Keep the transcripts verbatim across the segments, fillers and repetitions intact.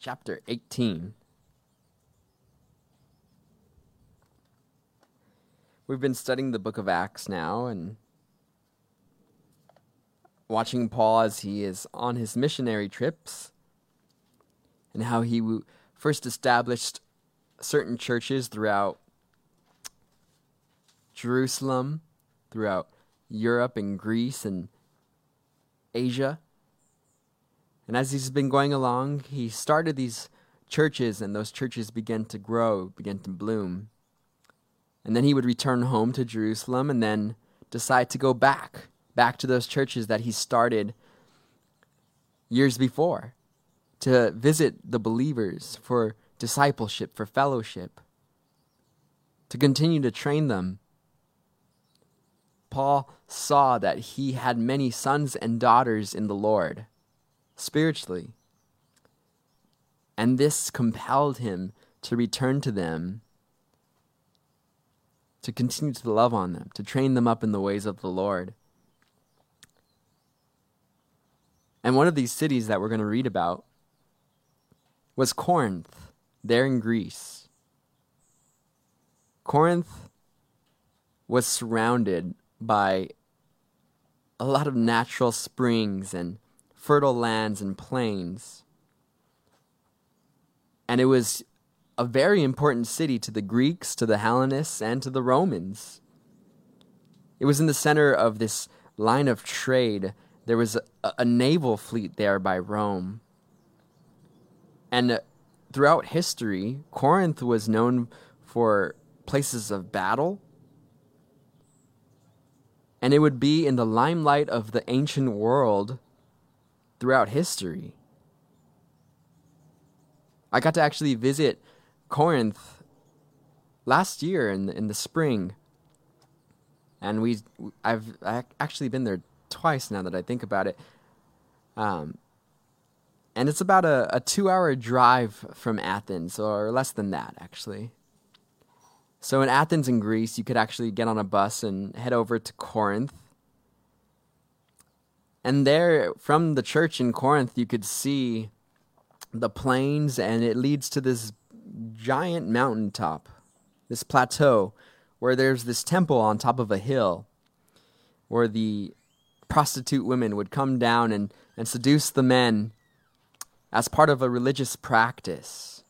chapter eighteen. We've been studying the book of Acts now and watching Paul as he is on his missionary trips and how he first established certain churches throughout Jerusalem, throughout Europe and Greece and Asia. And as he's been going along, he started these churches, and those churches began to grow, began to bloom. And then he would return home to Jerusalem and then decide to go back, back to those churches that he started years before, to visit the believers for discipleship, for fellowship, to continue to train them. Paul saw that he had many sons and daughters in the Lord, spiritually. And this compelled him to return to them, to continue to love on them, to train them up in the ways of the Lord. And one of these cities that we're going to read about was Corinth, there in Greece. Corinth was surrounded by a lot of natural springs and fertile lands and plains. And it was a very important city to the Greeks, to the Hellenists, and to the Romans. It was in the center of this line of trade. There was a, a naval fleet there by Rome. And throughout history, Corinth was known for places of battle. And it would be in the limelight of the ancient world throughout history. I got to actually visit Corinth last year in the, in the spring, and we I've I actually been there twice now that I think about it. Um, and it's about a, a two-hour drive from Athens, or less than that actually. So in Athens in Greece, you could actually get on a bus and head over to Corinth. And there, from the church in Corinth, you could see the plains, and it leads to this giant mountaintop, this plateau, where there's this temple on top of a hill, where the prostitute women would come down and, and seduce the men as part of a religious practice.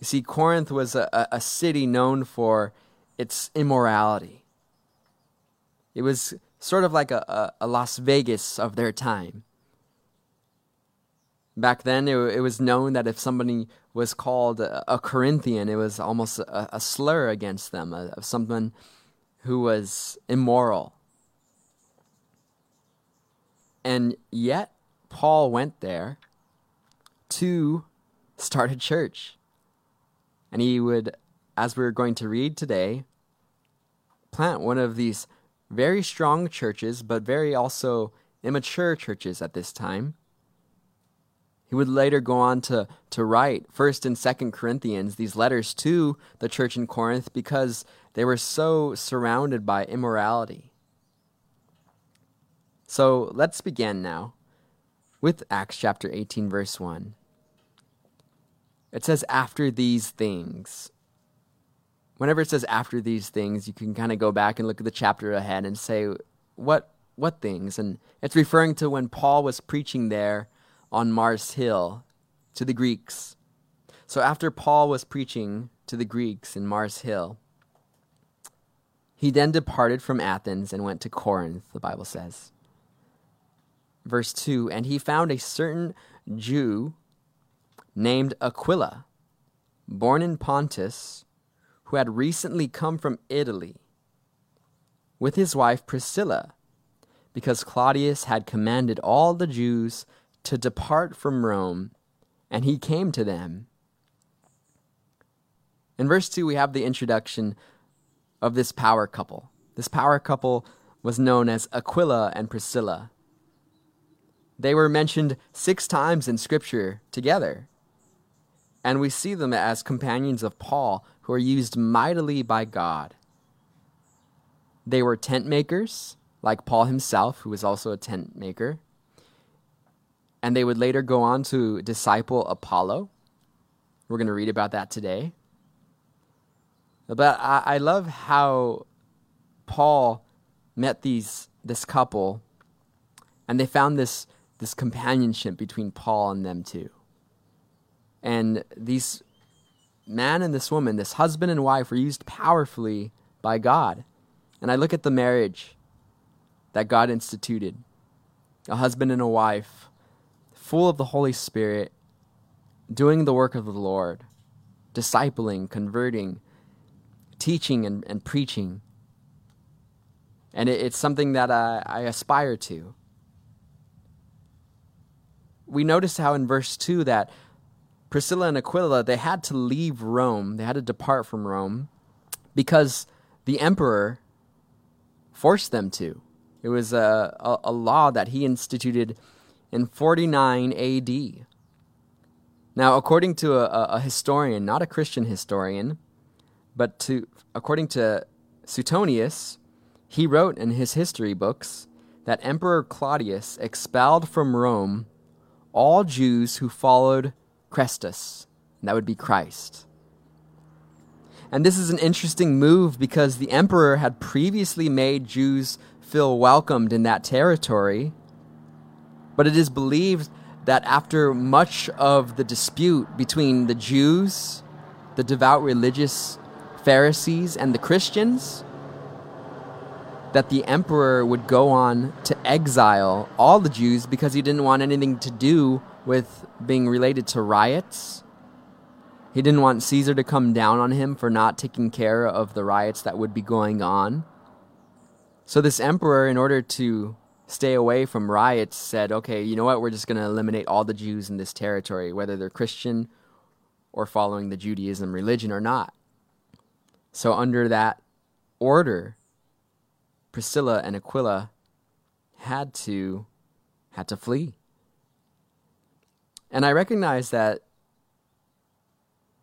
You see, Corinth was a, a city known for its immorality. It was sort of like a, a, a Las Vegas of their time. Back then, it, it was known that if somebody was called a, a Corinthian, it was almost a, a slur against them, a, of someone who was immoral. And yet, Paul went there to start a church. And he would, as we're going to read today, plant one of these very strong churches, but very also immature churches at this time. He would later go on to, to write First and Second Corinthians, these letters to the church in Corinth, because they were so surrounded by immorality. So let's begin now with Acts chapter eighteen, verse one. It says, after these things. Whenever it says after these things, you can kind of go back and look at the chapter ahead and say, what what things? And it's referring to when Paul was preaching there on Mars Hill to the Greeks. So after Paul was preaching to the Greeks in Mars Hill, he then departed from Athens and went to Corinth, the Bible says. Verse two, and he found a certain Jew named Aquila, born in Pontus, who had recently come from Italy with his wife Priscilla, because Claudius had commanded all the Jews to depart from Rome, and he came to them. In verse two, we have the introduction of this power couple. This power couple was known as Aquila and Priscilla. They were mentioned six times in Scripture together, and we see them as companions of Paul, who are used mightily by God. They were tent makers, like Paul himself, who was also a tent maker. And they would later go on to disciple Apollo, We're going to read about that today. But I, I love how Paul met these this couple, and they found this this companionship between Paul and them too. And these man and this woman, this husband and wife, were used powerfully by God. And I look at the marriage that God instituted, a husband and a wife, full of the Holy Spirit, doing the work of the Lord, discipling, converting, teaching and, and preaching. And it, it's something that I, I aspire to. We notice how in verse two that Priscilla and Aquila, they had to leave Rome. They had to depart from Rome because the emperor forced them to. It was a, a, a law that he instituted in forty-nine A D. Now, according to a, a historian, not a Christian historian, but to according to Suetonius, he wrote in his history books that Emperor Claudius expelled from Rome all Jews who followed Crestus. That would be Christ. And this is an interesting move because the emperor had previously made Jews feel welcomed in that territory. But it is believed that after much of the dispute between the Jews, the devout religious Pharisees, and the Christians, that the emperor would go on to exile all the Jews because he didn't want anything to do with being related to riots. He didn't want Caesar to come down on him for not taking care of the riots that would be going on. So this emperor, in order to stay away from riots, said, okay, you know what, we're just going to eliminate all the Jews in this territory, whether they're Christian or following the Judaism religion or not. So under that order, Priscilla and Aquila had to had to flee. And I recognize that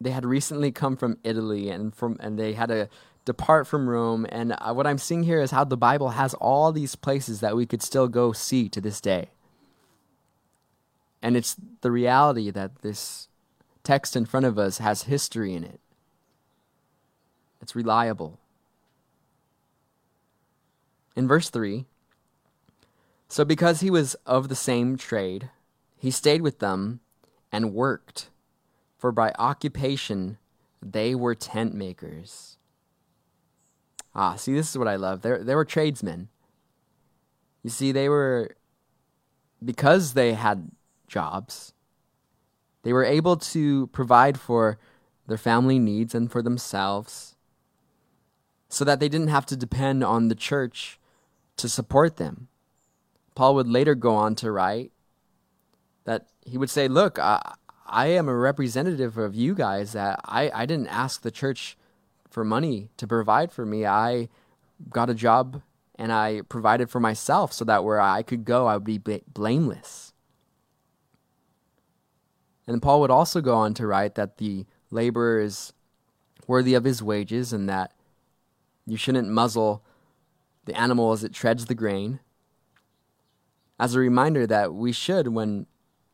they had recently come from Italy and from and they had a depart from Rome, and what I'm seeing here is how the Bible has all these places that we could still go see to this day. And it's the reality that this text in front of us has history in it. It's reliable. In verse three, so because he was of the same trade, he stayed with them and worked, for by occupation they were tent makers. Ah, see, this is what I love. They they were tradesmen. You see, they were, because they had jobs, they were able to provide for their family needs and for themselves so that they didn't have to depend on the church to support them. Paul would later go on to write that he would say, look, I, I am a representative of you guys. That I, I didn't ask the church for money to provide for me. I got a job and I provided for myself so that where I could go, I would be blameless. And Paul would also go on to write that the laborer is worthy of his wages and that you shouldn't muzzle the animal as it treads the grain. As a reminder that we should, when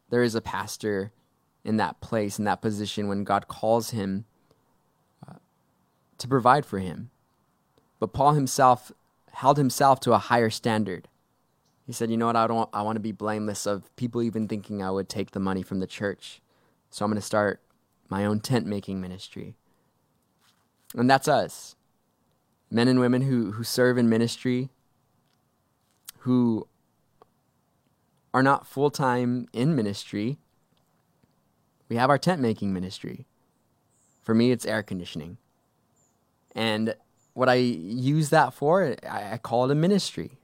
there is a pastor in that place, in that position, when God calls him, to provide for him. But Paul himself held himself to a higher standard. He said, you know what, I don't I want to be blameless of people even thinking I would take the money from the church. So I'm going to start my own tent-making ministry. And that's us. Men and women who, who serve in ministry, who are not full-time in ministry. We have our tent-making ministry. For me, it's air conditioning. And what I use that for, I call it a ministry.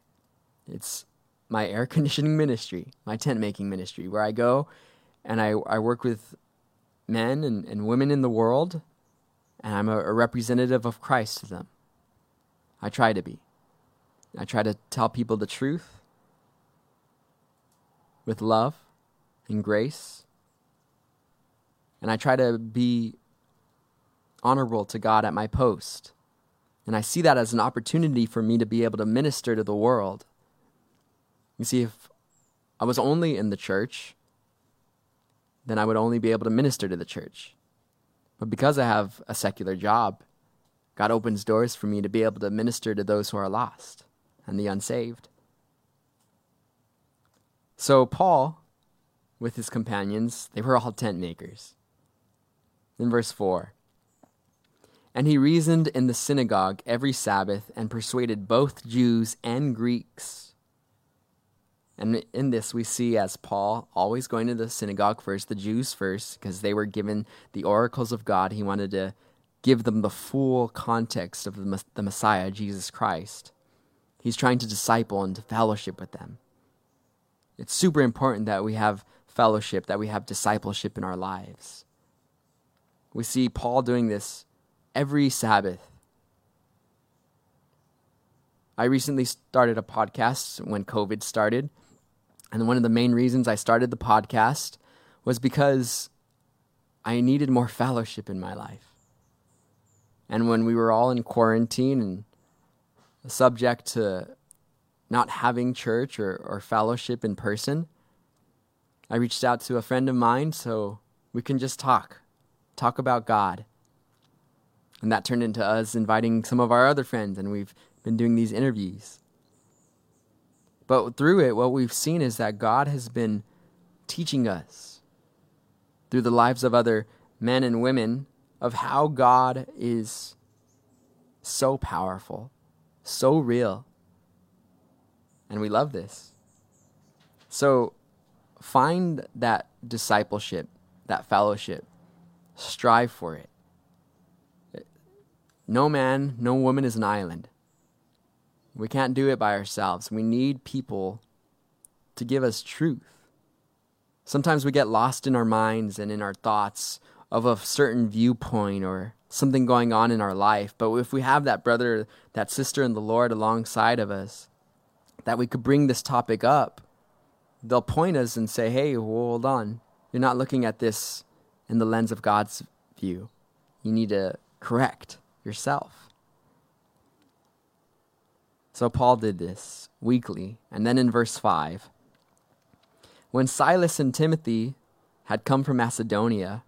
It's my air conditioning ministry, my tent making ministry, where I go and I, I work with men and, and women in the world, and I'm a, a representative of Christ to them. I try to be. I try to tell people the truth with love and grace, and I try to be honorable to God at my post. And I see that as an opportunity for me to be able to minister to the world. You see, if I was only in the church, then I would only be able to minister to the church. But because I have a secular job, God opens doors for me to be able to minister to those who are lost and the unsaved. So Paul, with his companions, they were all tent makers. In verse four, and he reasoned in the synagogue every Sabbath and persuaded both Jews and Greeks. And in this we see as Paul always going to the synagogue first, the Jews first, because they were given the oracles of God. He wanted to give them the full context of the, the Messiah, Jesus Christ. He's trying to disciple and to fellowship with them. It's super important that we have fellowship, that we have discipleship in our lives. We see Paul doing this every Sabbath. I recently started a podcast when COVID started, and one of the main reasons I started the podcast was because I needed more fellowship in my life. And when we were all in quarantine and subject to not having church or, or fellowship in person, I reached out to a friend of mine so we can just talk, talk about God. And that turned into us inviting some of our other friends, and we've been doing these interviews. But through it, what we've seen is that God has been teaching us through the lives of other men and women of how God is so powerful, so real. And we love this. So find that discipleship, that fellowship. Strive for it. No man, no woman is an island. We can't do it by ourselves. We need people to give us truth. Sometimes we get lost in our minds and in our thoughts of a certain viewpoint or something going on in our life. But if we have that brother, that sister in the Lord alongside of us, that we could bring this topic up, they'll point us and say, hey, hold on. You're not looking at this in the lens of God's view. You need to correct yourself. So Paul did this weekly. And then in verse five, when Silas and Timothy had come from Macedonia,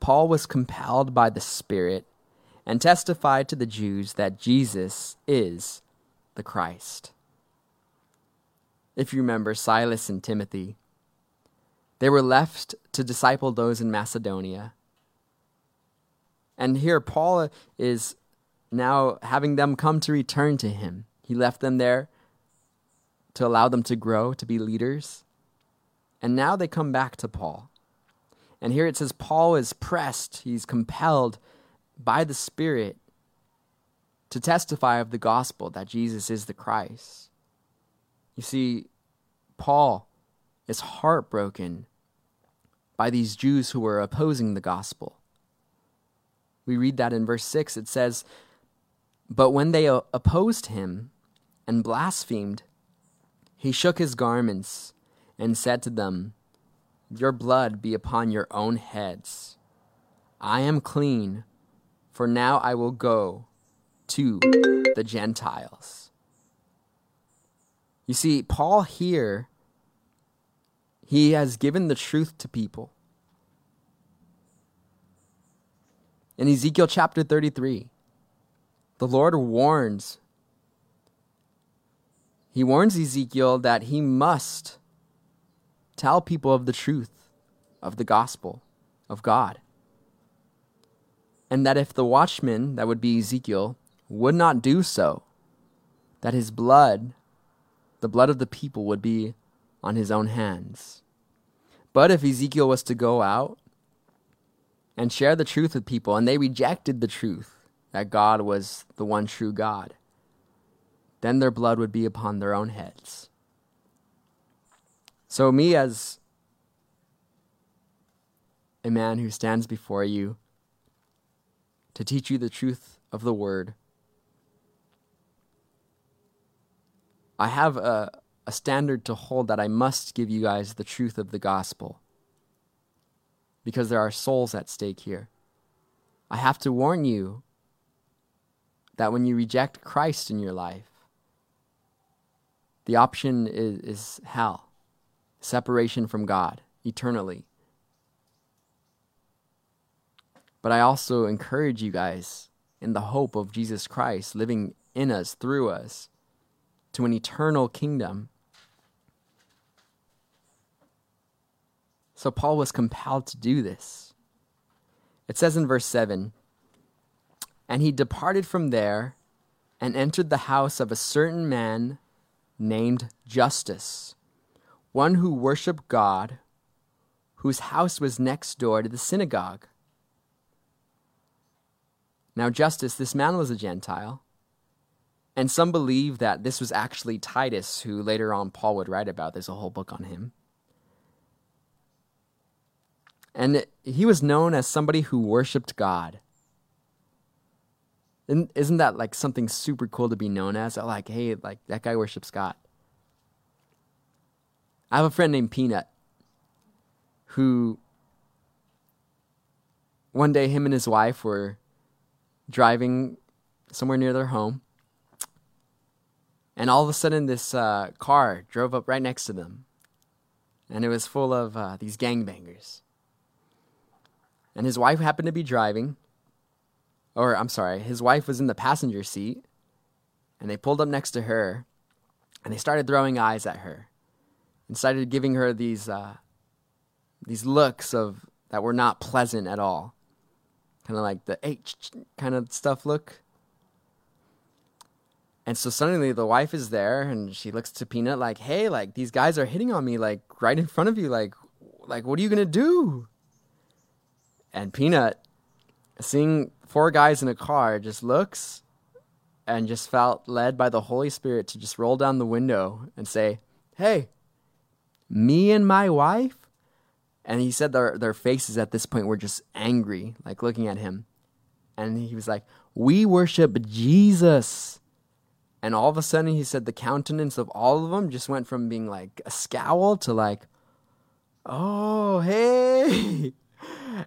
Paul was compelled by the Spirit and testified to the Jews that Jesus is the Christ. If you remember Silas and Timothy, they were left to disciple those in Macedonia. And here Paul is now having them come to return to him. He left them there to allow them to grow, to be leaders. And now they come back to Paul. And here it says Paul is pressed, he's compelled by the Spirit to testify of the gospel that Jesus is the Christ. You see, Paul is heartbroken by these Jews who were opposing the gospel. We read that in verse six. It says, but when they opposed him and blasphemed, he shook his garments and said to them, your blood be upon your own heads. I am clean, for now I will go to the Gentiles. You see, Paul here, he has given the truth to people. In Ezekiel chapter thirty-three, the Lord warns, he warns Ezekiel that he must tell people of the truth of the gospel of God. And that if the watchman, that would be Ezekiel, would not do so, that his blood, the blood of the people, would be on his own hands. But if Ezekiel was to go out and share the truth with people, and they rejected the truth that God was the one true God, then their blood would be upon their own heads. So me, as a man who stands before you to teach you the truth of the word, I have a, a standard to hold that I must give you guys the truth of the gospel because there are souls at stake here. I have to warn you that when you reject Christ in your life, the option is, is hell. Separation from God eternally. But I also encourage you guys in the hope of Jesus Christ living in us, through us, to an eternal kingdom. So Paul was compelled to do this. It says in verse seven, and he departed from there and entered the house of a certain man named Justus, one who worshiped God, whose house was next door to the synagogue. Now Justus, this man was a Gentile, and some believe that this was actually Titus, who later on Paul would write about. There's a whole book on him. And he was known as somebody who worshiped God. And isn't that like something super cool to be known as? Like, hey, like that guy worships God. I have a friend named Peanut who one day him and his wife were driving somewhere near their home. And all of a sudden this uh, car drove up right next to them. And it was full of uh, these gangbangers. And his wife happened to be driving, or I'm sorry, his wife was in the passenger seat, and they pulled up next to her, and they started throwing eyes at her, and started giving her these uh, these looks of that were not pleasant at all, kind of like the H kind of stuff look. And so suddenly the wife is there, and she looks to Peanut like, "Hey, like these guys are hitting on me, like right in front of you, like, like what are you gonna do?" And Peanut, seeing four guys in a car, just looks and just felt led by the Holy Spirit to just roll down the window and say, "Hey, me and my wife?" And he said their their faces at this point were just angry, like looking at him. And he was like, "We worship Jesus." And all of a sudden, he said the countenance of all of them just went from being like a scowl to like, "Oh, hey."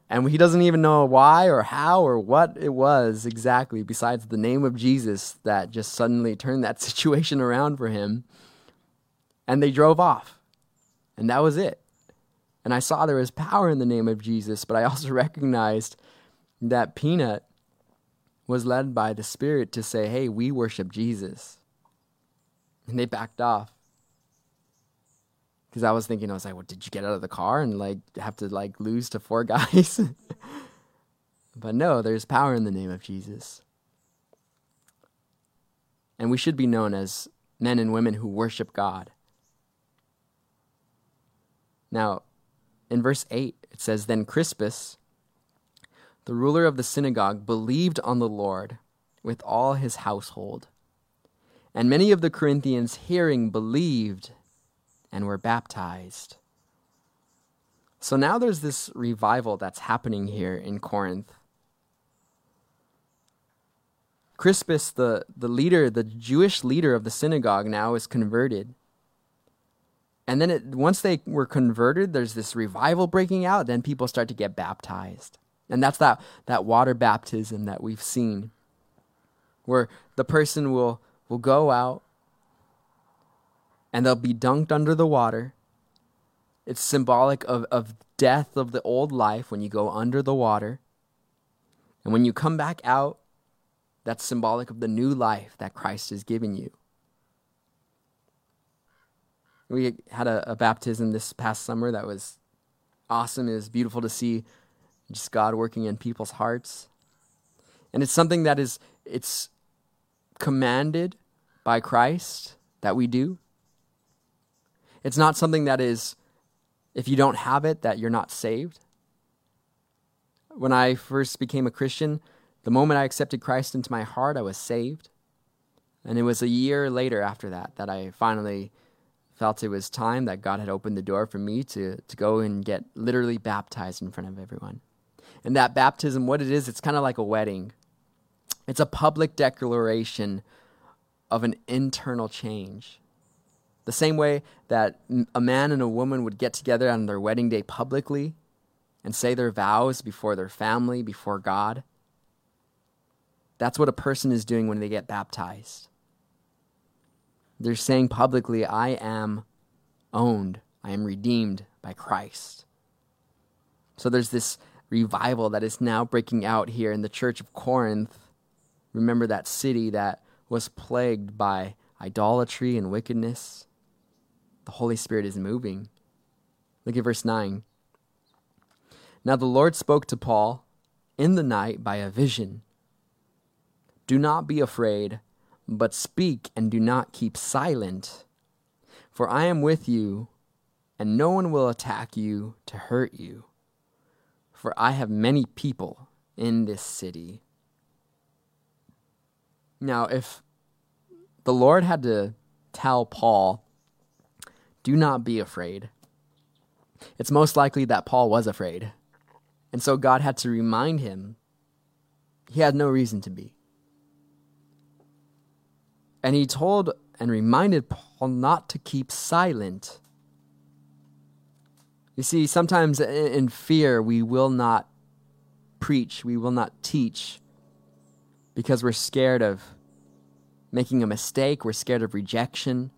And he doesn't even know why or how or what it was exactly, besides the name of Jesus that just suddenly turned that situation around for him. And they drove off. And that was it. And I saw there was power in the name of Jesus, but I also recognized that Peanut was led by the Spirit to say, "Hey, we worship Jesus." And they backed off. Because I was thinking, I was like, well, did you get out of the car and like have to like lose to four guys? But no, there's power in the name of Jesus. And we should be known as men and women who worship God. Now, in verse eight, it says, then Crispus, the ruler of the synagogue, believed on the Lord with all his household. And many of the Corinthians hearing believed and were baptized. So now there's this revival that's happening here in Corinth. Crispus, the, the leader, the Jewish leader of the synagogue, now is converted. And then it, once they were converted, there's this revival breaking out. Then people start to get baptized. And that's that, that water baptism that we've seen, where the person will, will go out, and they'll be dunked under the water. It's symbolic of, of death of the old life when you go under the water. And when you come back out, that's symbolic of the new life that Christ has given you. We had a, a baptism this past summer that was awesome. It was beautiful to see just God working in people's hearts. And it's something that is, it's commanded by Christ that we do. It's not something that is, if you don't have it, that you're not saved. When I first became a Christian, the moment I accepted Christ into my heart, I was saved. And it was a year later after that, that I finally felt it was time that God had opened the door for me to, to go and get literally baptized in front of everyone. And that baptism, what it is, it's kind of like a wedding. It's a public declaration of an internal change. The same way that a man and a woman would get together on their wedding day publicly and say their vows before their family, before God. That's what a person is doing when they get baptized. They're saying publicly, I am owned, I am redeemed by Christ. So there's this revival that is now breaking out here in the church of Corinth. Remember that city that was plagued by idolatry and wickedness? The Holy Spirit is moving. Look at verse nine. Now the Lord spoke to Paul in the night by a vision. Do not be afraid, but speak and do not keep silent. For I am with you, and no one will attack you to hurt you. For I have many people in this city. Now, if the Lord had to tell Paul, do not be afraid, it's most likely that Paul was afraid. And so God had to remind him he had no reason to be. And he told and reminded Paul not to keep silent. You see, sometimes in fear, we will not preach, we will not teach, because we're scared of making a mistake, we're scared of rejection,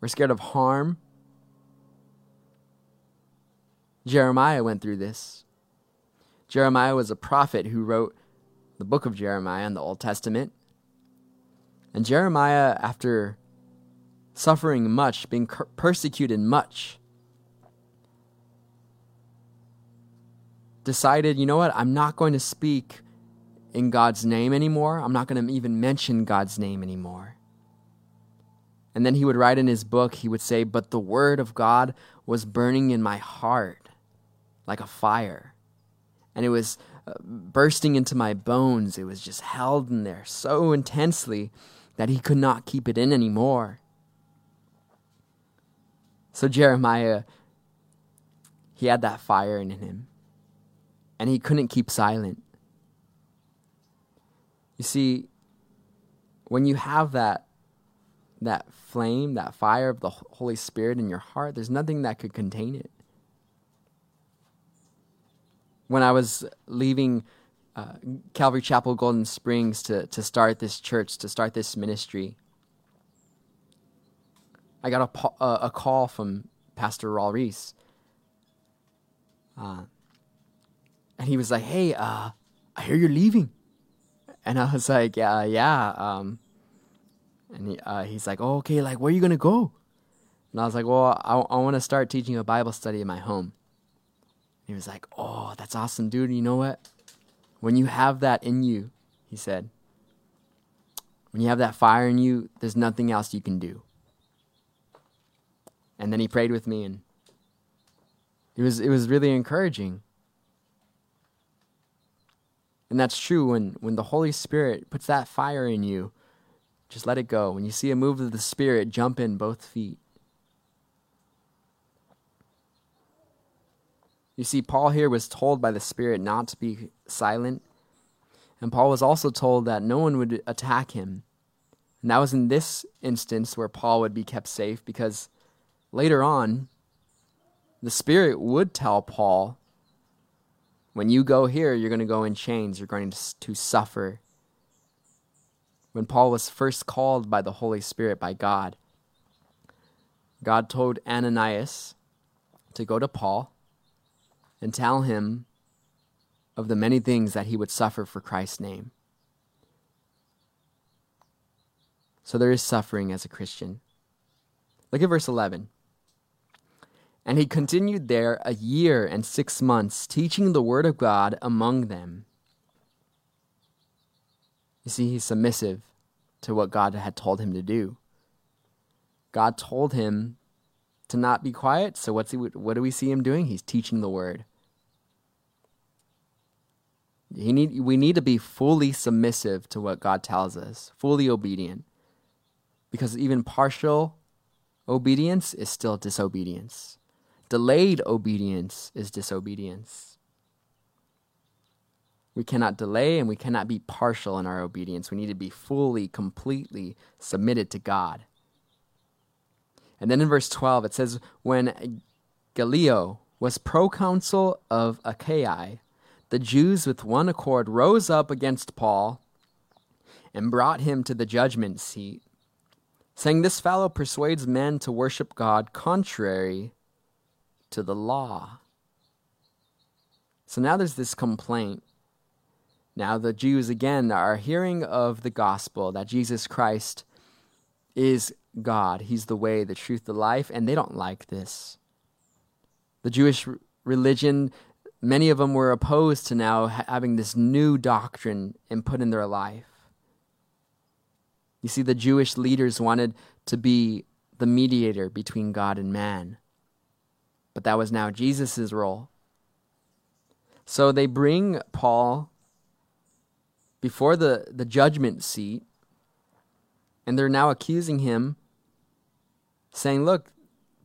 we're scared of harm. Jeremiah went through this. Jeremiah was a prophet who wrote the book of Jeremiah in the Old Testament. And Jeremiah, after suffering much, being persecuted much, decided, you know what, I'm not going to speak in God's name anymore. I'm not going to even mention God's name anymore. And then he would write in his book, he would say, but the word of God was burning in my heart like a fire. And it was bursting into my bones. It was just held in there so intensely that he could not keep it in anymore. So Jeremiah, he had that fire in him, and he couldn't keep silent. You see, when you have that that flame, that fire of the Holy Spirit in your heart, there's nothing that could contain it. When I was leaving uh, Calvary Chapel Golden Springs to, to start this church, to start this ministry, I got a, a call from Pastor Raul Reese. Uh, and he was like, hey, uh, I hear you're leaving. And I was like, yeah, yeah. Um, and he, uh, he's like, oh, okay, like, where are you going to go? And I was like, well, I, I want to start teaching a Bible study in my home. And he was like, oh, that's awesome, dude. You know what? When you have that in you, he said, when you have that fire in you, there's nothing else you can do. And then he prayed with me, and it was it was really encouraging. And that's true. When, when the Holy Spirit puts that fire in you, just let it go. When you see a move of the Spirit, jump in both feet. You see, Paul here was told by the Spirit not to be silent. And Paul was also told that no one would attack him. And that was in this instance where Paul would be kept safe, because later on, the Spirit would tell Paul, when you go here, you're going to go in chains. You're going to, to suffer. When Paul was first called by the Holy Spirit, by God, God told Ananias to go to Paul and tell him of the many things that he would suffer for Christ's name. So there is suffering as a Christian. Look at verse eleven. And he continued there a year and six months, teaching the word of God among them. You see, he's submissive to what God had told him to do. God told him to not be quiet, so what's he, what do we see him doing? He's teaching the word. He need, we need to be fully submissive to what God tells us, fully obedient, because even partial obedience is still disobedience. Delayed obedience is disobedience. We cannot delay and we cannot be partial in our obedience. We need to be fully, completely submitted to God. And then in verse twelve, it says, when Gallio was proconsul of Achaia, the Jews with one accord rose up against Paul and brought him to the judgment seat, saying, this fellow persuades men to worship God contrary to the law. So now there's this complaint. Now the Jews again are hearing of the gospel that Jesus Christ is God. He's the way, the truth, the life, and they don't like this. The Jewish religion, many of them were opposed to now having this new doctrine and put in their life. You see, the Jewish leaders wanted to be the mediator between God and man. But that was now Jesus' role. So they bring Paul before the, the judgment seat, and they're now accusing him, saying, look,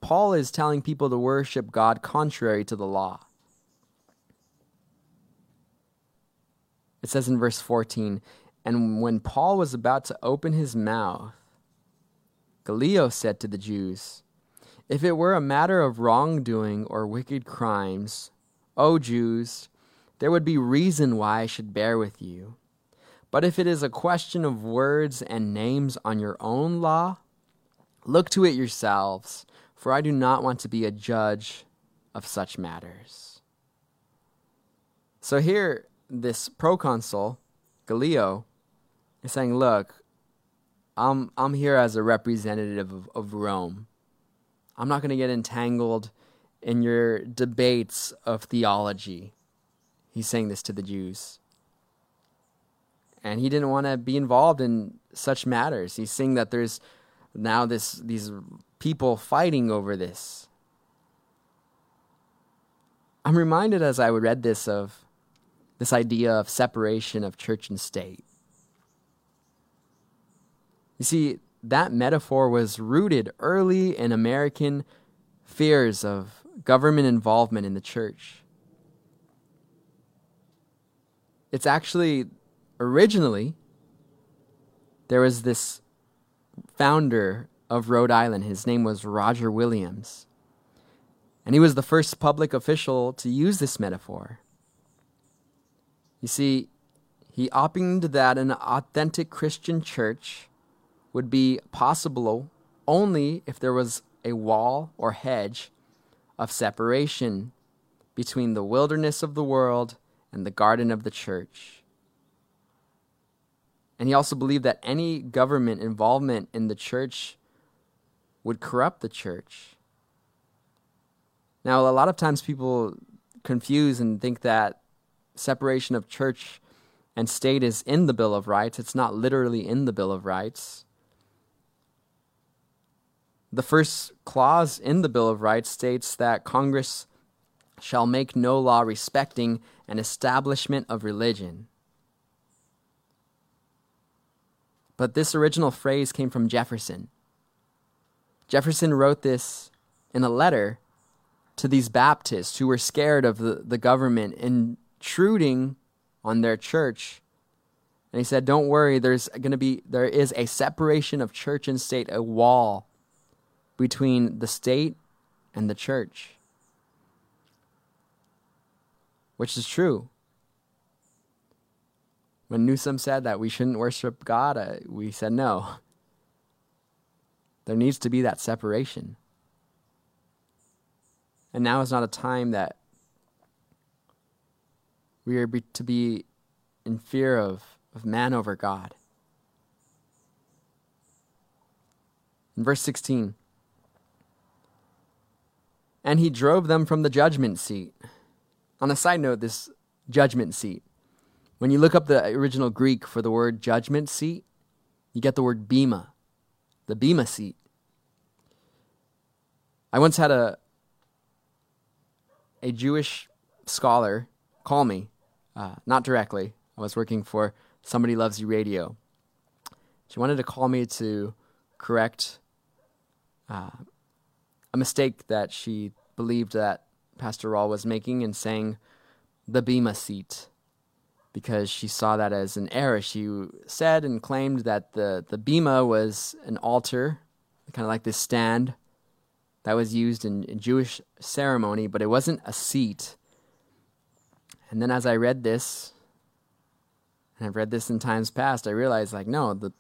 Paul is telling people to worship God contrary to the law. It says in verse fourteen, and when Paul was about to open his mouth, Gallio said to the Jews, if it were a matter of wrongdoing or wicked crimes, O Jews, there would be reason why I should bear with you. But if it is a question of words and names on your own law, look to it yourselves, for I do not want to be a judge of such matters. So here, this proconsul, Gallio, is saying, look, I'm I'm here as a representative of, of Rome. I'm not going to get entangled in your debates of theology. He's saying this to the Jews. And he didn't want to be involved in such matters. He's seeing that there's now this these people fighting over this. I'm reminded as I read this of this idea of separation of church and state. You see, that metaphor was rooted early in American fears of government involvement in the church. It's actually, originally, there was this founder of Rhode Island. His name was Roger Williams. And he was the first public official to use this metaphor. You see, he opined that an authentic Christian church would be possible only if there was a wall or hedge of separation between the wilderness of the world and the garden of the church. And he also believed that any government involvement in the church would corrupt the church. Now, a lot of times people confuse and think that separation of church and state is in the Bill of Rights. It's not literally in the Bill of Rights. The first clause in the Bill of Rights states that Congress shall make no law respecting an establishment of religion. But this original phrase came from Jefferson. Jefferson wrote this in a letter to these Baptists who were scared of the, the government intruding on their church. And he said, don't worry, there's going to be, there is a separation of church and state, a wall between the state and the church. Which is true. When Newsom said that we shouldn't worship God, uh, we said no. There needs to be that separation. And now is not a time that we are be- to be in fear of, of man over God. In verse sixteen, and he drove them from the judgment seat. On a side note, this judgment seat, when you look up the original Greek for the word judgment seat, you get the word bema, the bema seat. I once had a a Jewish scholar call me, uh, not directly. I was working for Somebody Loves You Radio. She wanted to call me to correct uh, a mistake that she believed that Pastor Raul was making in saying the bema seat, because she saw that as an error. She said and claimed that the, the bema was an altar, kind of like this stand that was used in, in Jewish ceremony, but it wasn't a seat. And then as I read this, and I've read this in times past, I realized, like, no, the,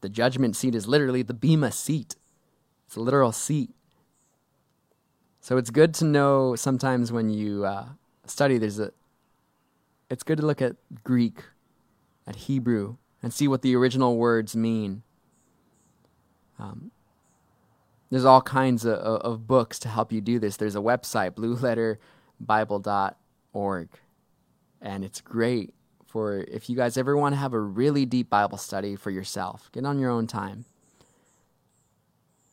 the judgment seat is literally the bema seat. It's a literal seat. So it's good to know sometimes when you... Uh, study, there's a. It's good to look at Greek, at Hebrew, and see what the original words mean. Um, there's all kinds of, of books to help you do this. There's a website, blue letter bible dot org, and it's great for if you guys ever want to have a really deep Bible study for yourself. Get on your own time.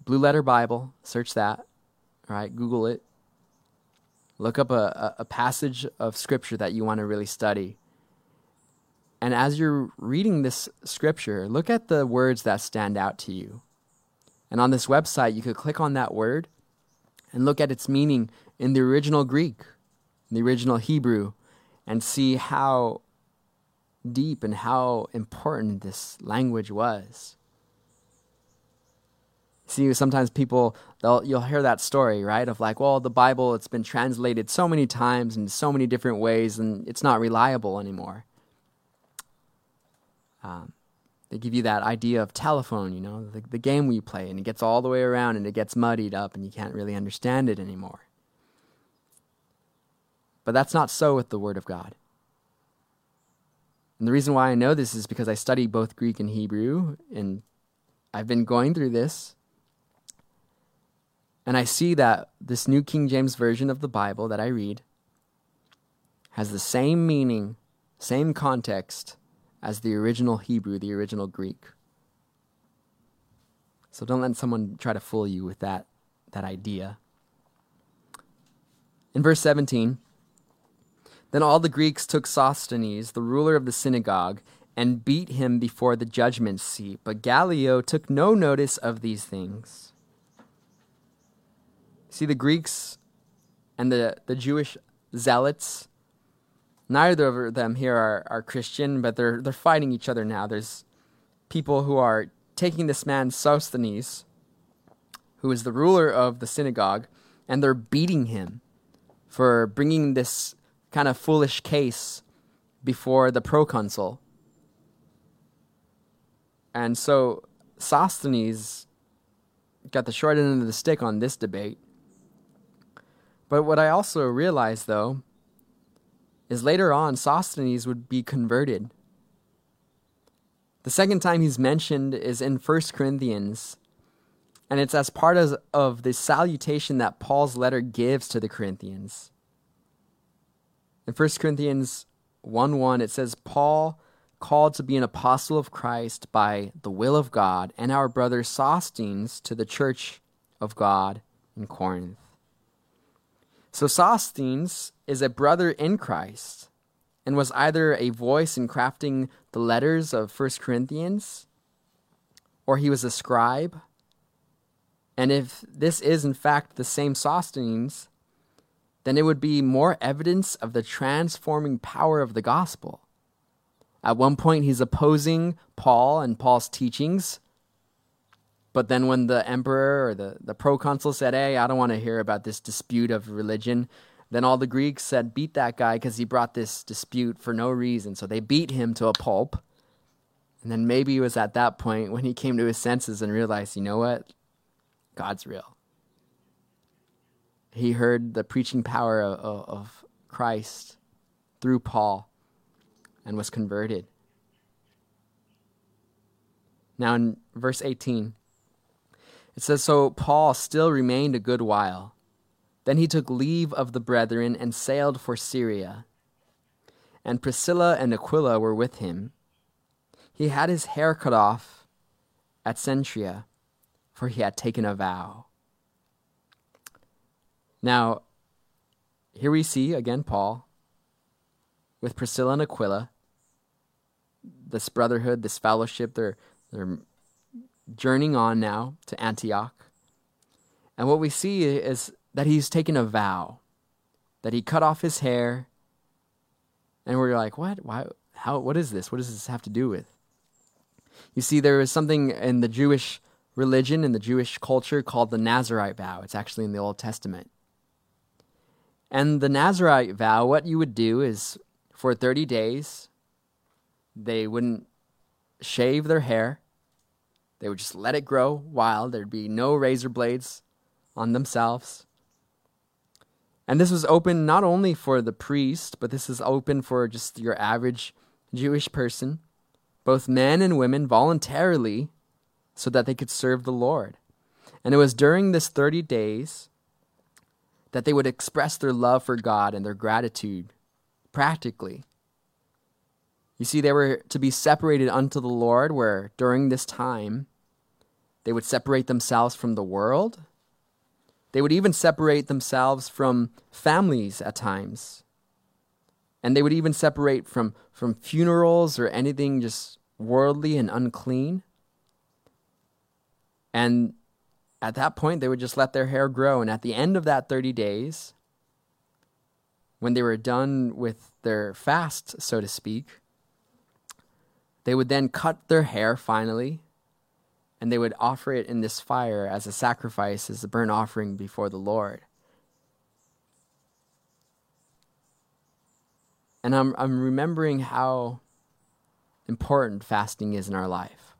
Blue Letter Bible, search that, all right? Google it. Look up a, a passage of Scripture that you want to really study. And as you're reading this Scripture, look at the words that stand out to you. And on this website, you could click on that word and look at its meaning in the original Greek, in the original Hebrew, and see how deep and how important this language was. See, sometimes people, they'll, you'll hear that story, right? Of like, well, the Bible, it's been translated so many times in so many different ways, and it's not reliable anymore. Um, they give you that idea of telephone, you know, the, the game we play, and it gets all the way around, and it gets muddied up, and you can't really understand it anymore. But that's not so with the Word of God. And the reason why I know this is because I study both Greek and Hebrew, and I've been going through this. And I see that this New King James Version of the Bible that I read has the same meaning, same context as the original Hebrew, the original Greek. So don't let someone try to fool you with that, that idea. In verse seventeen, then all the Greeks took Sosthenes, the ruler of the synagogue, and beat him before the judgment seat. But Gallio took no notice of these things. See, the Greeks and the, the Jewish zealots, neither of them here are, are Christian, but they're they're fighting each other now. There's people who are taking this man Sosthenes, who is the ruler of the synagogue, and they're beating him for bringing this kind of foolish case before the proconsul. And so Sosthenes got the short end of the stick on this debate. But what I also realized, though, is later on, Sosthenes would be converted. The second time he's mentioned is in First Corinthians, and it's as part of, of the salutation that Paul's letter gives to the Corinthians. In First Corinthians one one, it says, Paul, called to be an apostle of Christ by the will of God, and our brother Sosthenes to the church of God in Corinth. So Sosthenes is a brother in Christ and was either a voice in crafting the letters of First Corinthians, or he was a scribe. And if this is in fact the same Sosthenes, then it would be more evidence of the transforming power of the gospel. At one point, he's opposing Paul and Paul's teachings. But then when the emperor or the, the proconsul said, hey, I don't want to hear about this dispute of religion, then all the Greeks said, beat that guy because he brought this dispute for no reason. So they beat him to a pulp. And then maybe it was at that point when he came to his senses and realized, you know what? God's real. He heard the preaching power of, of Christ through Paul and was converted. Now in verse eighteen, it says, so Paul still remained a good while. Then he took leave of the brethren and sailed for Syria. And Priscilla and Aquila were with him. He had his hair cut off at Centria, for he had taken a vow. Now, here we see again Paul with Priscilla and Aquila. This brotherhood, this fellowship, they're, they're journeying on now to Antioch. And what we see is that he's taken a vow, that he cut off his hair. And we're like, what? Why? How? What is this? What does this have to do with? You see, there is something in the Jewish religion, in the Jewish culture, called the Nazirite vow. It's actually in the Old Testament. And the Nazirite vow, what you would do is for thirty days, they wouldn't shave their hair. They would just let it grow wild. There'd be no razor blades on themselves. And this was open not only for the priest, but this is open for just your average Jewish person, both men and women, voluntarily, so that they could serve the Lord. And it was during this thirty days that they would express their love for God and their gratitude practically. You see, they were to be separated unto the Lord, where during this time, they would separate themselves from the world. They would even separate themselves from families at times. And they would even separate from, from funerals or anything just worldly and unclean. And at that point, they would just let their hair grow. And at the end of that thirty days, when they were done with their fast, so to speak, they would then cut their hair finally, and they would offer it in this fire as a sacrifice, as a burnt offering before the Lord. And I'm I'm remembering how important fasting is in our life.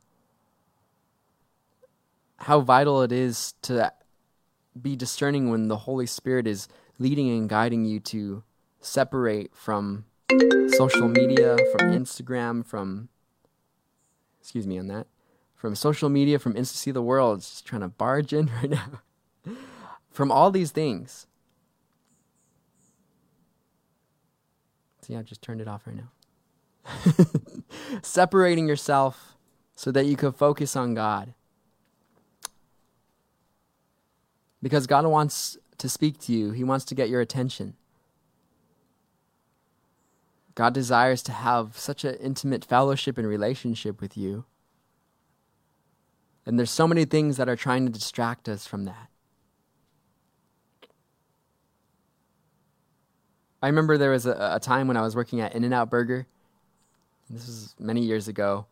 How vital it is to be discerning when the Holy Spirit is leading and guiding you to separate from social media, from Instagram, from, excuse me on that, from social media, from Insta, see the world, it's just trying to barge in right now, from all these things. See, I just turned it off right now. Separating yourself so that you could focus on God. Because God wants to speak to you. He wants to get your attention. God desires to have such an intimate fellowship and relationship with you. And there's so many things that are trying to distract us from that. I remember there was a, a time when I was working at In-N-Out Burger. This was many years ago.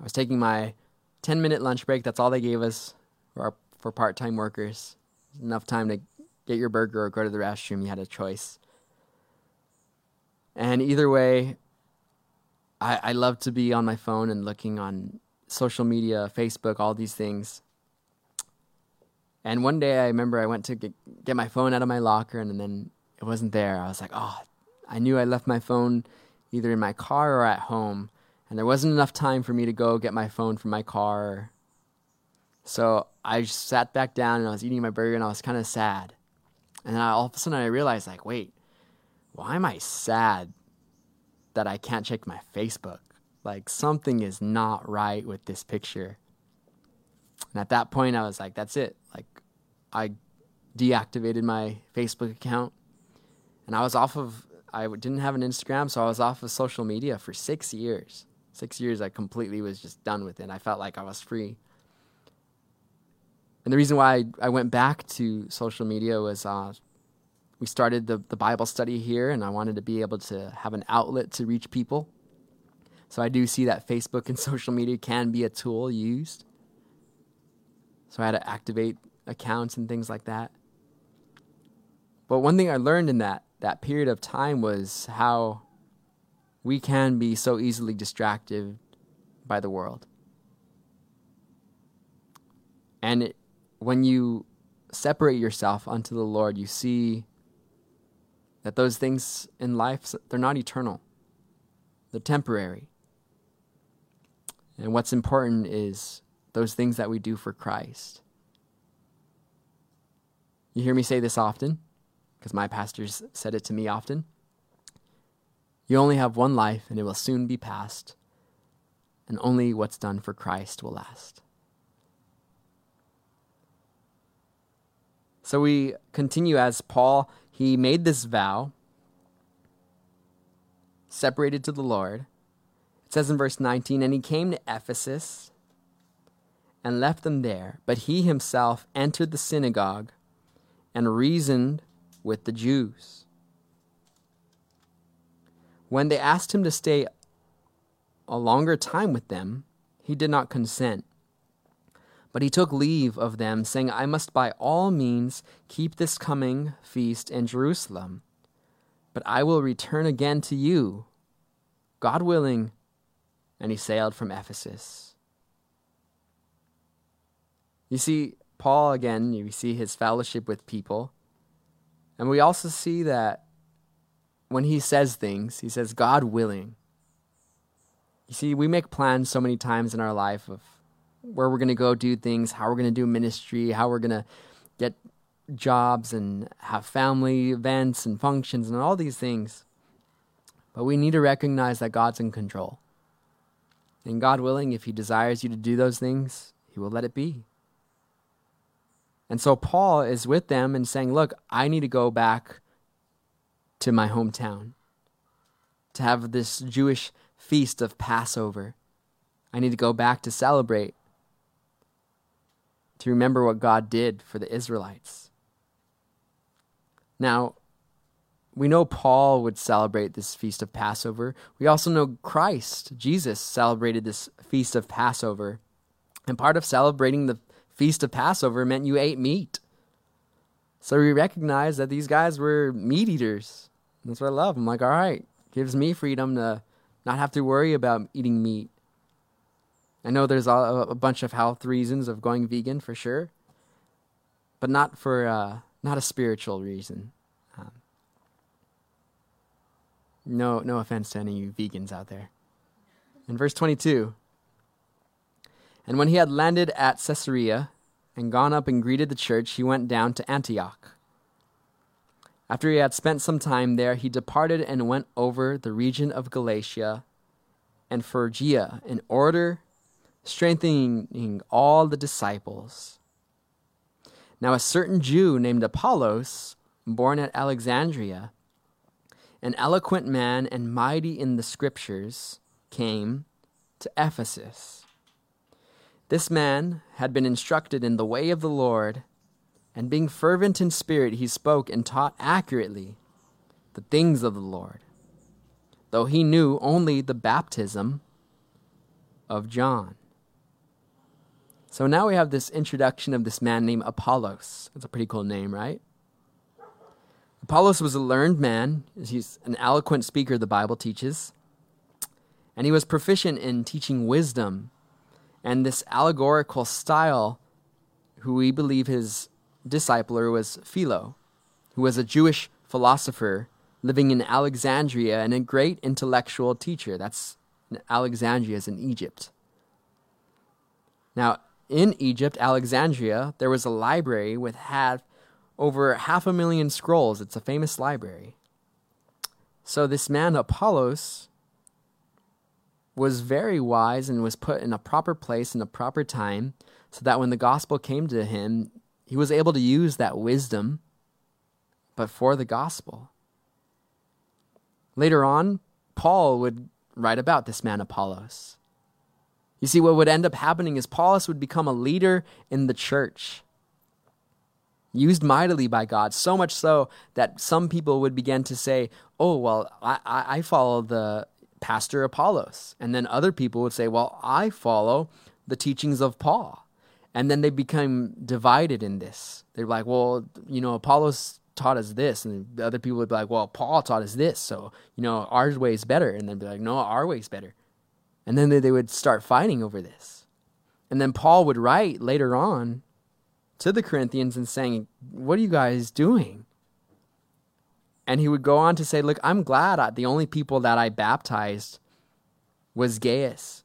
I was taking my ten-minute lunch break. That's all they gave us for, our, for part-time workers. Enough time to get your burger or go to the restroom. You had a choice. And either way, I, I love to be on my phone and looking on social media, Facebook, all these things. And one day I remember I went to get, get my phone out of my locker, and, and then it wasn't there. I was like, oh, I knew I left my phone either in my car or at home, and there wasn't enough time for me to go get my phone from my car. So I just sat back down, and I was eating my burger, and I was kind of sad. And then I, all of a sudden I realized, like, wait, why am I sad that I can't check my Facebook? Like, something is not right with this picture. And at that point, I was like, that's it. Like, I deactivated my Facebook account. And I was off of, I didn't have an Instagram, so I was off of social media for six years. Six years, I completely was just done with it. I felt like I was free. And the reason why I, I went back to social media was uh, we started the, the Bible study here, and I wanted to be able to have an outlet to reach people. So I do see that Facebook and social media can be a tool used. So I had to activate accounts and things like that. But one thing I learned in that, that period of time was how we can be so easily distracted by the world. And it, when you separate yourself unto the Lord, you see that those things in life, they're not eternal. They're temporary. And what's important is those things that we do for Christ. You hear me say this often, because my pastors said it to me often. You only have one life, and it will soon be past, and only what's done for Christ will last. So we continue as Paul, he made this vow, separated to the Lord. It says in verse nineteen, and he came to Ephesus and left them there, but he himself entered the synagogue and reasoned with the Jews. When they asked him to stay a longer time with them, he did not consent. But he took leave of them, saying, I must by all means keep this coming feast in Jerusalem, but I will return again to you, God willing. And he sailed from Ephesus. You see, Paul, again, you see his fellowship with people. And we also see that when he says things, he says, God willing. You see, we make plans so many times in our life of where we're going to go do things, how we're going to do ministry, how we're going to get jobs and have family events and functions and all these things. But we need to recognize that God's in control. And God willing, if he desires you to do those things, he will let it be. And so Paul is with them and saying, look, I need to go back to my hometown to have this Jewish feast of Passover. I need to go back to celebrate, to remember what God did for the Israelites. Now, we know Paul would celebrate this feast of Passover. We also know Christ, Jesus, celebrated this feast of Passover. And part of celebrating the feast of Passover meant you ate meat. So we recognize that these guys were meat eaters. That's what I love. I'm like, all right, gives me freedom to not have to worry about eating meat. I know there's a bunch of health reasons of going vegan for sure, but not for uh, not a spiritual reason. Um, no, no offense to any of you vegans out there. In verse twenty-two, and when he had landed at Caesarea and gone up and greeted the church, he went down to Antioch. After he had spent some time there, he departed and went over the region of Galatia and Phrygia in order, strengthening all the disciples. Now a certain Jew named Apollos, born at Alexandria, an eloquent man and mighty in the scriptures, came to Ephesus. This man had been instructed in the way of the Lord, and being fervent in spirit, he spoke and taught accurately the things of the Lord, though he knew only the baptism of John. So now we have this introduction of this man named Apollos. That's a pretty cool name, right? Apollos was a learned man. He's an eloquent speaker, the Bible teaches. And he was proficient in teaching wisdom and this allegorical style, who we believe his discipler was Philo, who was a Jewish philosopher living in Alexandria and a great intellectual teacher. That's Alexandria is in Egypt. Now, in Egypt, Alexandria, there was a library with half, over half a million scrolls. It's a famous library. So this man, Apollos, was very wise and was put in a proper place in a proper time so that when the gospel came to him, he was able to use that wisdom, but for the gospel. Later on, Paul would write about this man, Apollos. You see, what would end up happening is Apollos would become a leader in the church, used mightily by God, so much so that some people would begin to say, oh, well, I, I follow the pastor Apollos. And then other people would say, well, I follow the teachings of Paul. And then they become divided in this. They're like, well, you know, Apollos taught us this. And the other people would be like, well, Paul taught us this. So, you know, our way is better. And then be like, no, our way is better. And then they would start fighting over this. And then Paul would write later on to the Corinthians and saying, what are you guys doing? And he would go on to say, look, I'm glad I, the only people that I baptized was Gaius,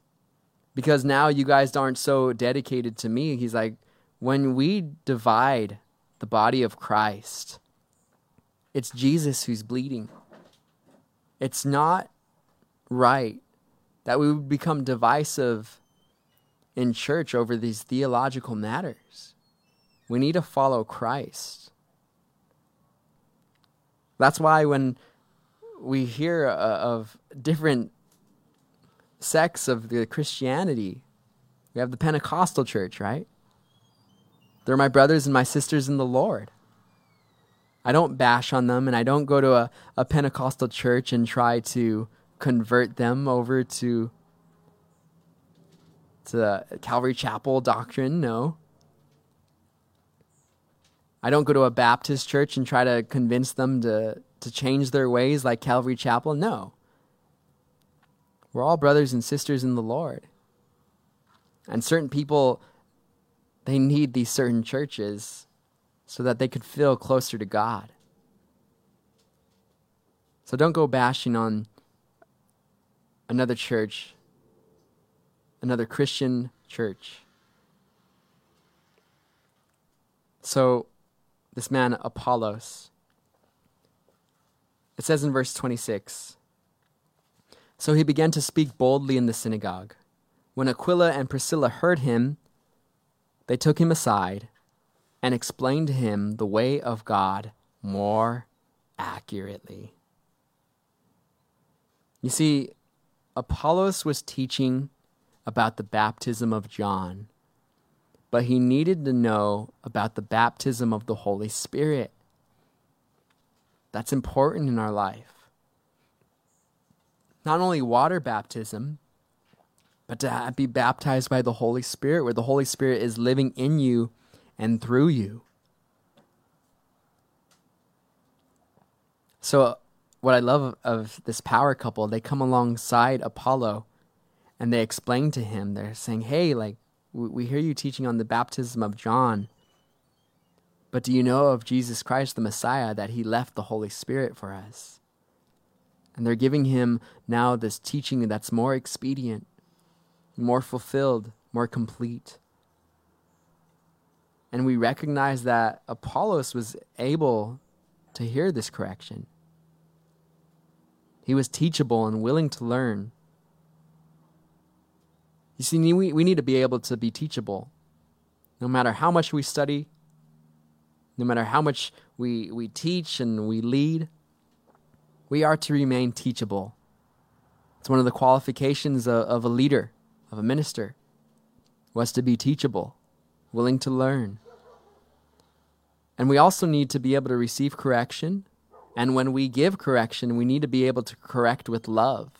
because now you guys aren't so dedicated to me. He's like, when we divide the body of Christ, it's Jesus who's bleeding. It's not right that we would become divisive in church over these theological matters. We need to follow Christ. That's why when we hear of different sects of the Christianity, we have the Pentecostal church, right? They're my brothers and my sisters in the Lord. I don't bash on them, and I don't go to a, a Pentecostal church and try to convert them over to, to Calvary Chapel doctrine, no. I don't go to a Baptist church and try to convince them to, to change their ways like Calvary Chapel, no. We're all brothers and sisters in the Lord. And certain people, they need these certain churches so that they could feel closer to God. So don't go bashing on another church, another Christian church. So this man, Apollos, it says in verse twenty-six, so he began to speak boldly in the synagogue. When Aquila and Priscilla heard him, they took him aside and explained to him the way of God more accurately. You see, Apollos was teaching about the baptism of John, but he needed to know about the baptism of the Holy Spirit. That's important in our life. Not only water baptism, but to be baptized by the Holy Spirit, where the Holy Spirit is living in you and through you. So what I love of this power couple, they come alongside Apollo and they explain to him, they're saying, hey, like, we hear you teaching on the baptism of John, but do you know of Jesus Christ, the Messiah, that he left the Holy Spirit for us? And they're giving him now this teaching that's more expedient, more fulfilled, more complete. And we recognize that Apollos was able to hear this correction. He was teachable and willing to learn. You see, we, we need to be able to be teachable. No matter how much we study, no matter how much we, we teach and we lead, we are to remain teachable. It's one of the qualifications of, of a leader, of a minister, was to be teachable, willing to learn. And we also need to be able to receive correction. And when we give correction, we need to be able to correct with love.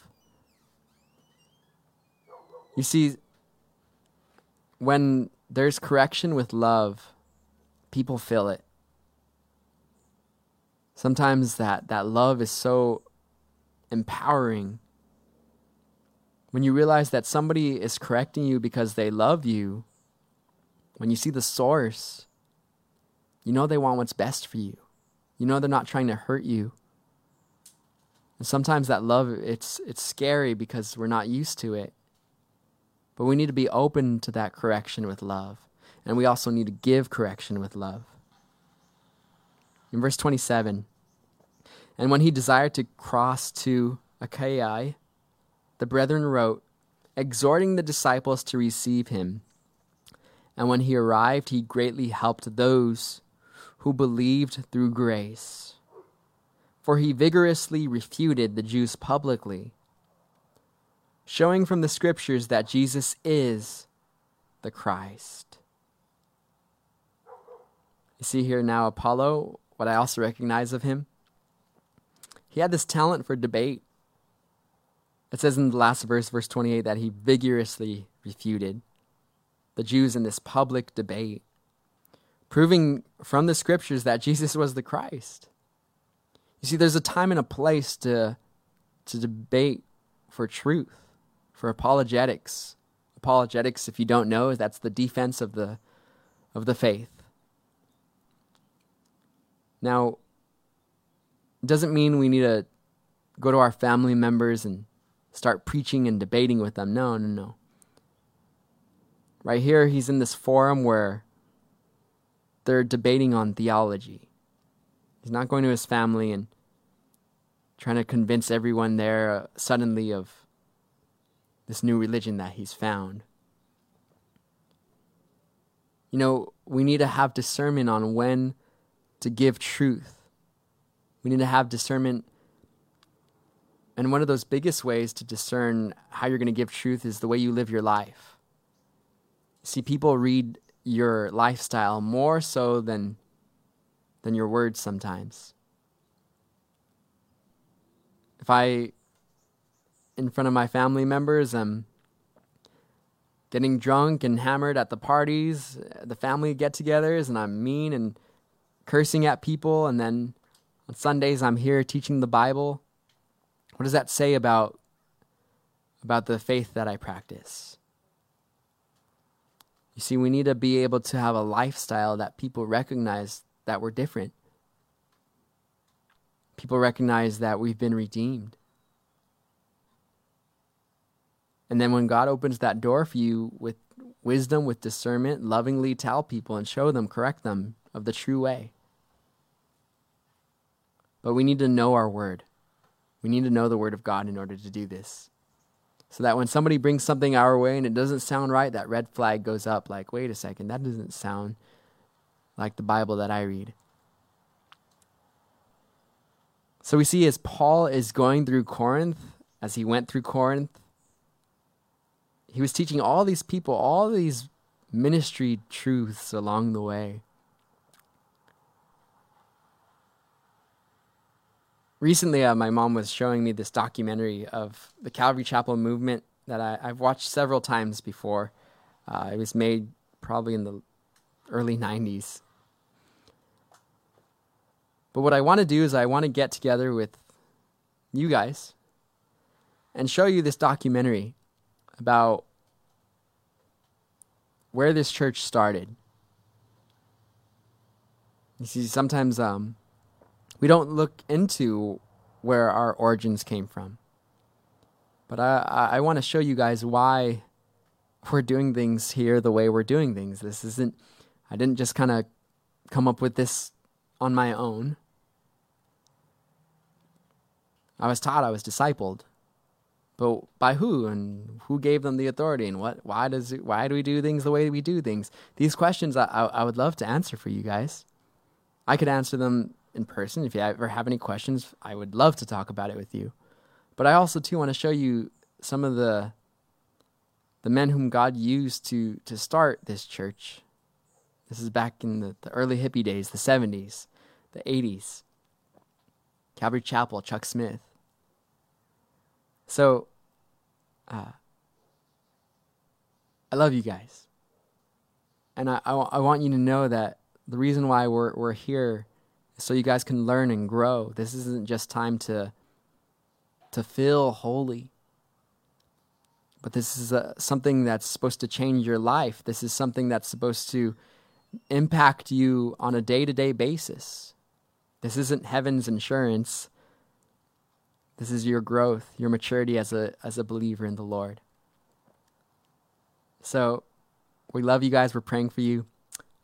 You see, when there's correction with love, people feel it. Sometimes that, that love is so empowering. When you realize that somebody is correcting you because they love you, when you see the source, you know they want what's best for you. You know they're not trying to hurt you. And sometimes that love, it's it's scary because we're not used to it. But we need to be open to that correction with love. And we also need to give correction with love. In verse twenty-seven, and when he desired to cross to Achaia, the brethren wrote, exhorting the disciples to receive him. And when he arrived, he greatly helped those who believed through grace. For he vigorously refuted the Jews publicly, showing from the scriptures that Jesus is the Christ. You see here now Apollo, what I also recognize of him, he had this talent for debate. It says in the last verse, verse twenty-eight, that he vigorously refuted the Jews in this public debate, proving from the scriptures that Jesus was the Christ. You see, there's a time and a place to, to debate for truth, for apologetics. Apologetics, if you don't know, that's the defense of the, of the faith. Now, it doesn't mean we need to go to our family members and start preaching and debating with them. No, no, no. Right here, he's in this forum where they're debating on theology. He's not going to his family and trying to convince everyone there suddenly of this new religion that he's found. You know, we need to have discernment on when to give truth. We need to have discernment. And one of those biggest ways to discern how you're going to give truth is the way you live your life. See, people read your lifestyle more so than, than your words sometimes. If I, in front of my family members, I'm getting drunk and hammered at the parties, the family get-togethers, and I'm mean and cursing at people, and then on Sundays I'm here teaching the Bible. What does that say about, about the faith that I practice? You see, we need to be able to have a lifestyle that people recognize that we're different. people recognize that we've been redeemed. And then when God opens that door for you with wisdom, with discernment, lovingly tell people and show them, correct them of the true way. But we need to know our word. We need to know the word of God in order to do this. So that when somebody brings something our way and it doesn't sound right, that red flag goes up like, wait a second, that doesn't sound like the Bible that I read. So we see as Paul is going through Corinth, as he went through Corinth, he was teaching all these people, all these ministry truths along the way. Recently, uh, my mom was showing me this documentary of the Calvary Chapel movement that I, I've watched several times before. Uh, it was made probably in the early nineties. But what I want to do is I want to get together with you guys and show you this documentary about where this church started. You see, sometimes um, we don't look into where our origins came from. But I, I want to show you guys why we're doing things here the way we're doing things. This isn't, I didn't just kind of come up with this on my own. I was taught, I was discipled. But by who, and who gave them the authority, and what? Why does it, why do we do things the way we do things? These questions I, I, I would love to answer for you guys. I could answer them in person. If you ever have any questions, I would love to talk about it with you. But I also, too, want to show you some of the the men whom God used to, to start this church. This is back in the, the early hippie days, the seventies, the eighties. Calvary Chapel, Chuck Smith. So, Uh, I love you guys. And I, I, I want you to know that the reason why we're we're here is so you guys can learn and grow. This isn't just time to to feel holy. But this is a, something that's supposed to change your life. This is something that's supposed to impact you on a day-to-day basis. This isn't heaven's insurance. This is your growth, your maturity as a as a believer in the Lord. So we love you guys. We're praying for you.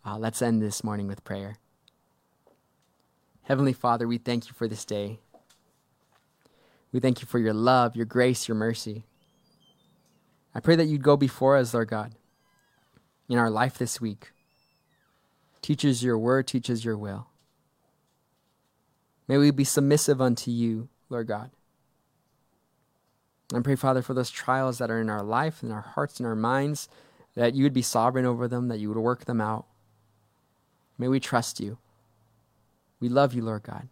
Uh, let's end this morning with prayer. Heavenly Father, we thank you for this day. We thank you for your love, your grace, your mercy. I pray that you'd go before us, Lord God, in our life this week. Teach us your word, teach us your will. May we be submissive unto you, Lord God. I pray, Father, for those trials that are in our life, in our hearts, in our minds, that you would be sovereign over them, that you would work them out. May we trust you. We love you, Lord God.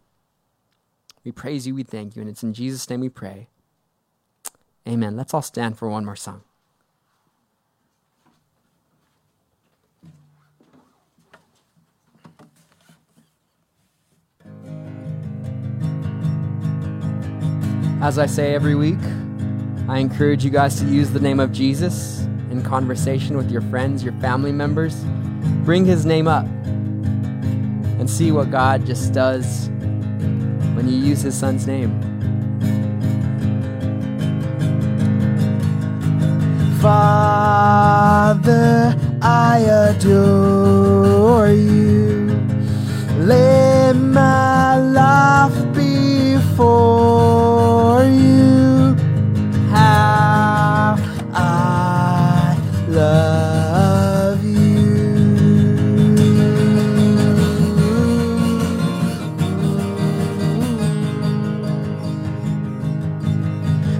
We praise you, we thank you, and it's in Jesus' name we pray. Amen. Let's all stand for one more song. As I say every week, I encourage you guys to use the name of Jesus in conversation with your friends, your family members. Bring his name up and see what God just does when you use his son's name. Father, I adore you. Let my life be for you, how I love you.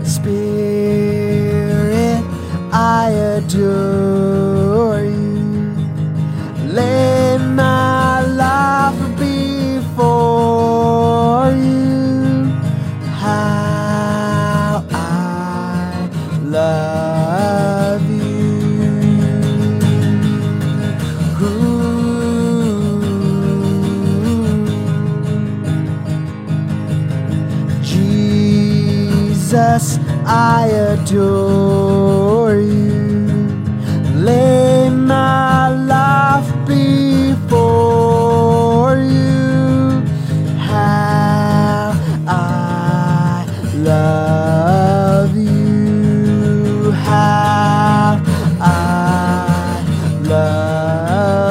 Spirit, I adore you. Let my life be for you. Love you. Ooh. Jesus, I adore you. Lay my life before you. How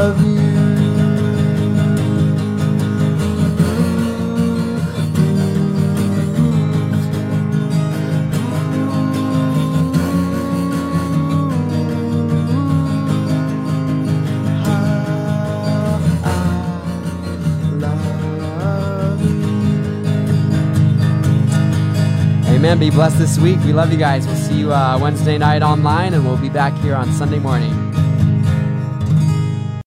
of you. Be blessed this week. We love you guys. We'll see you uh, Wednesday night online, and we'll be back here on Sunday morning.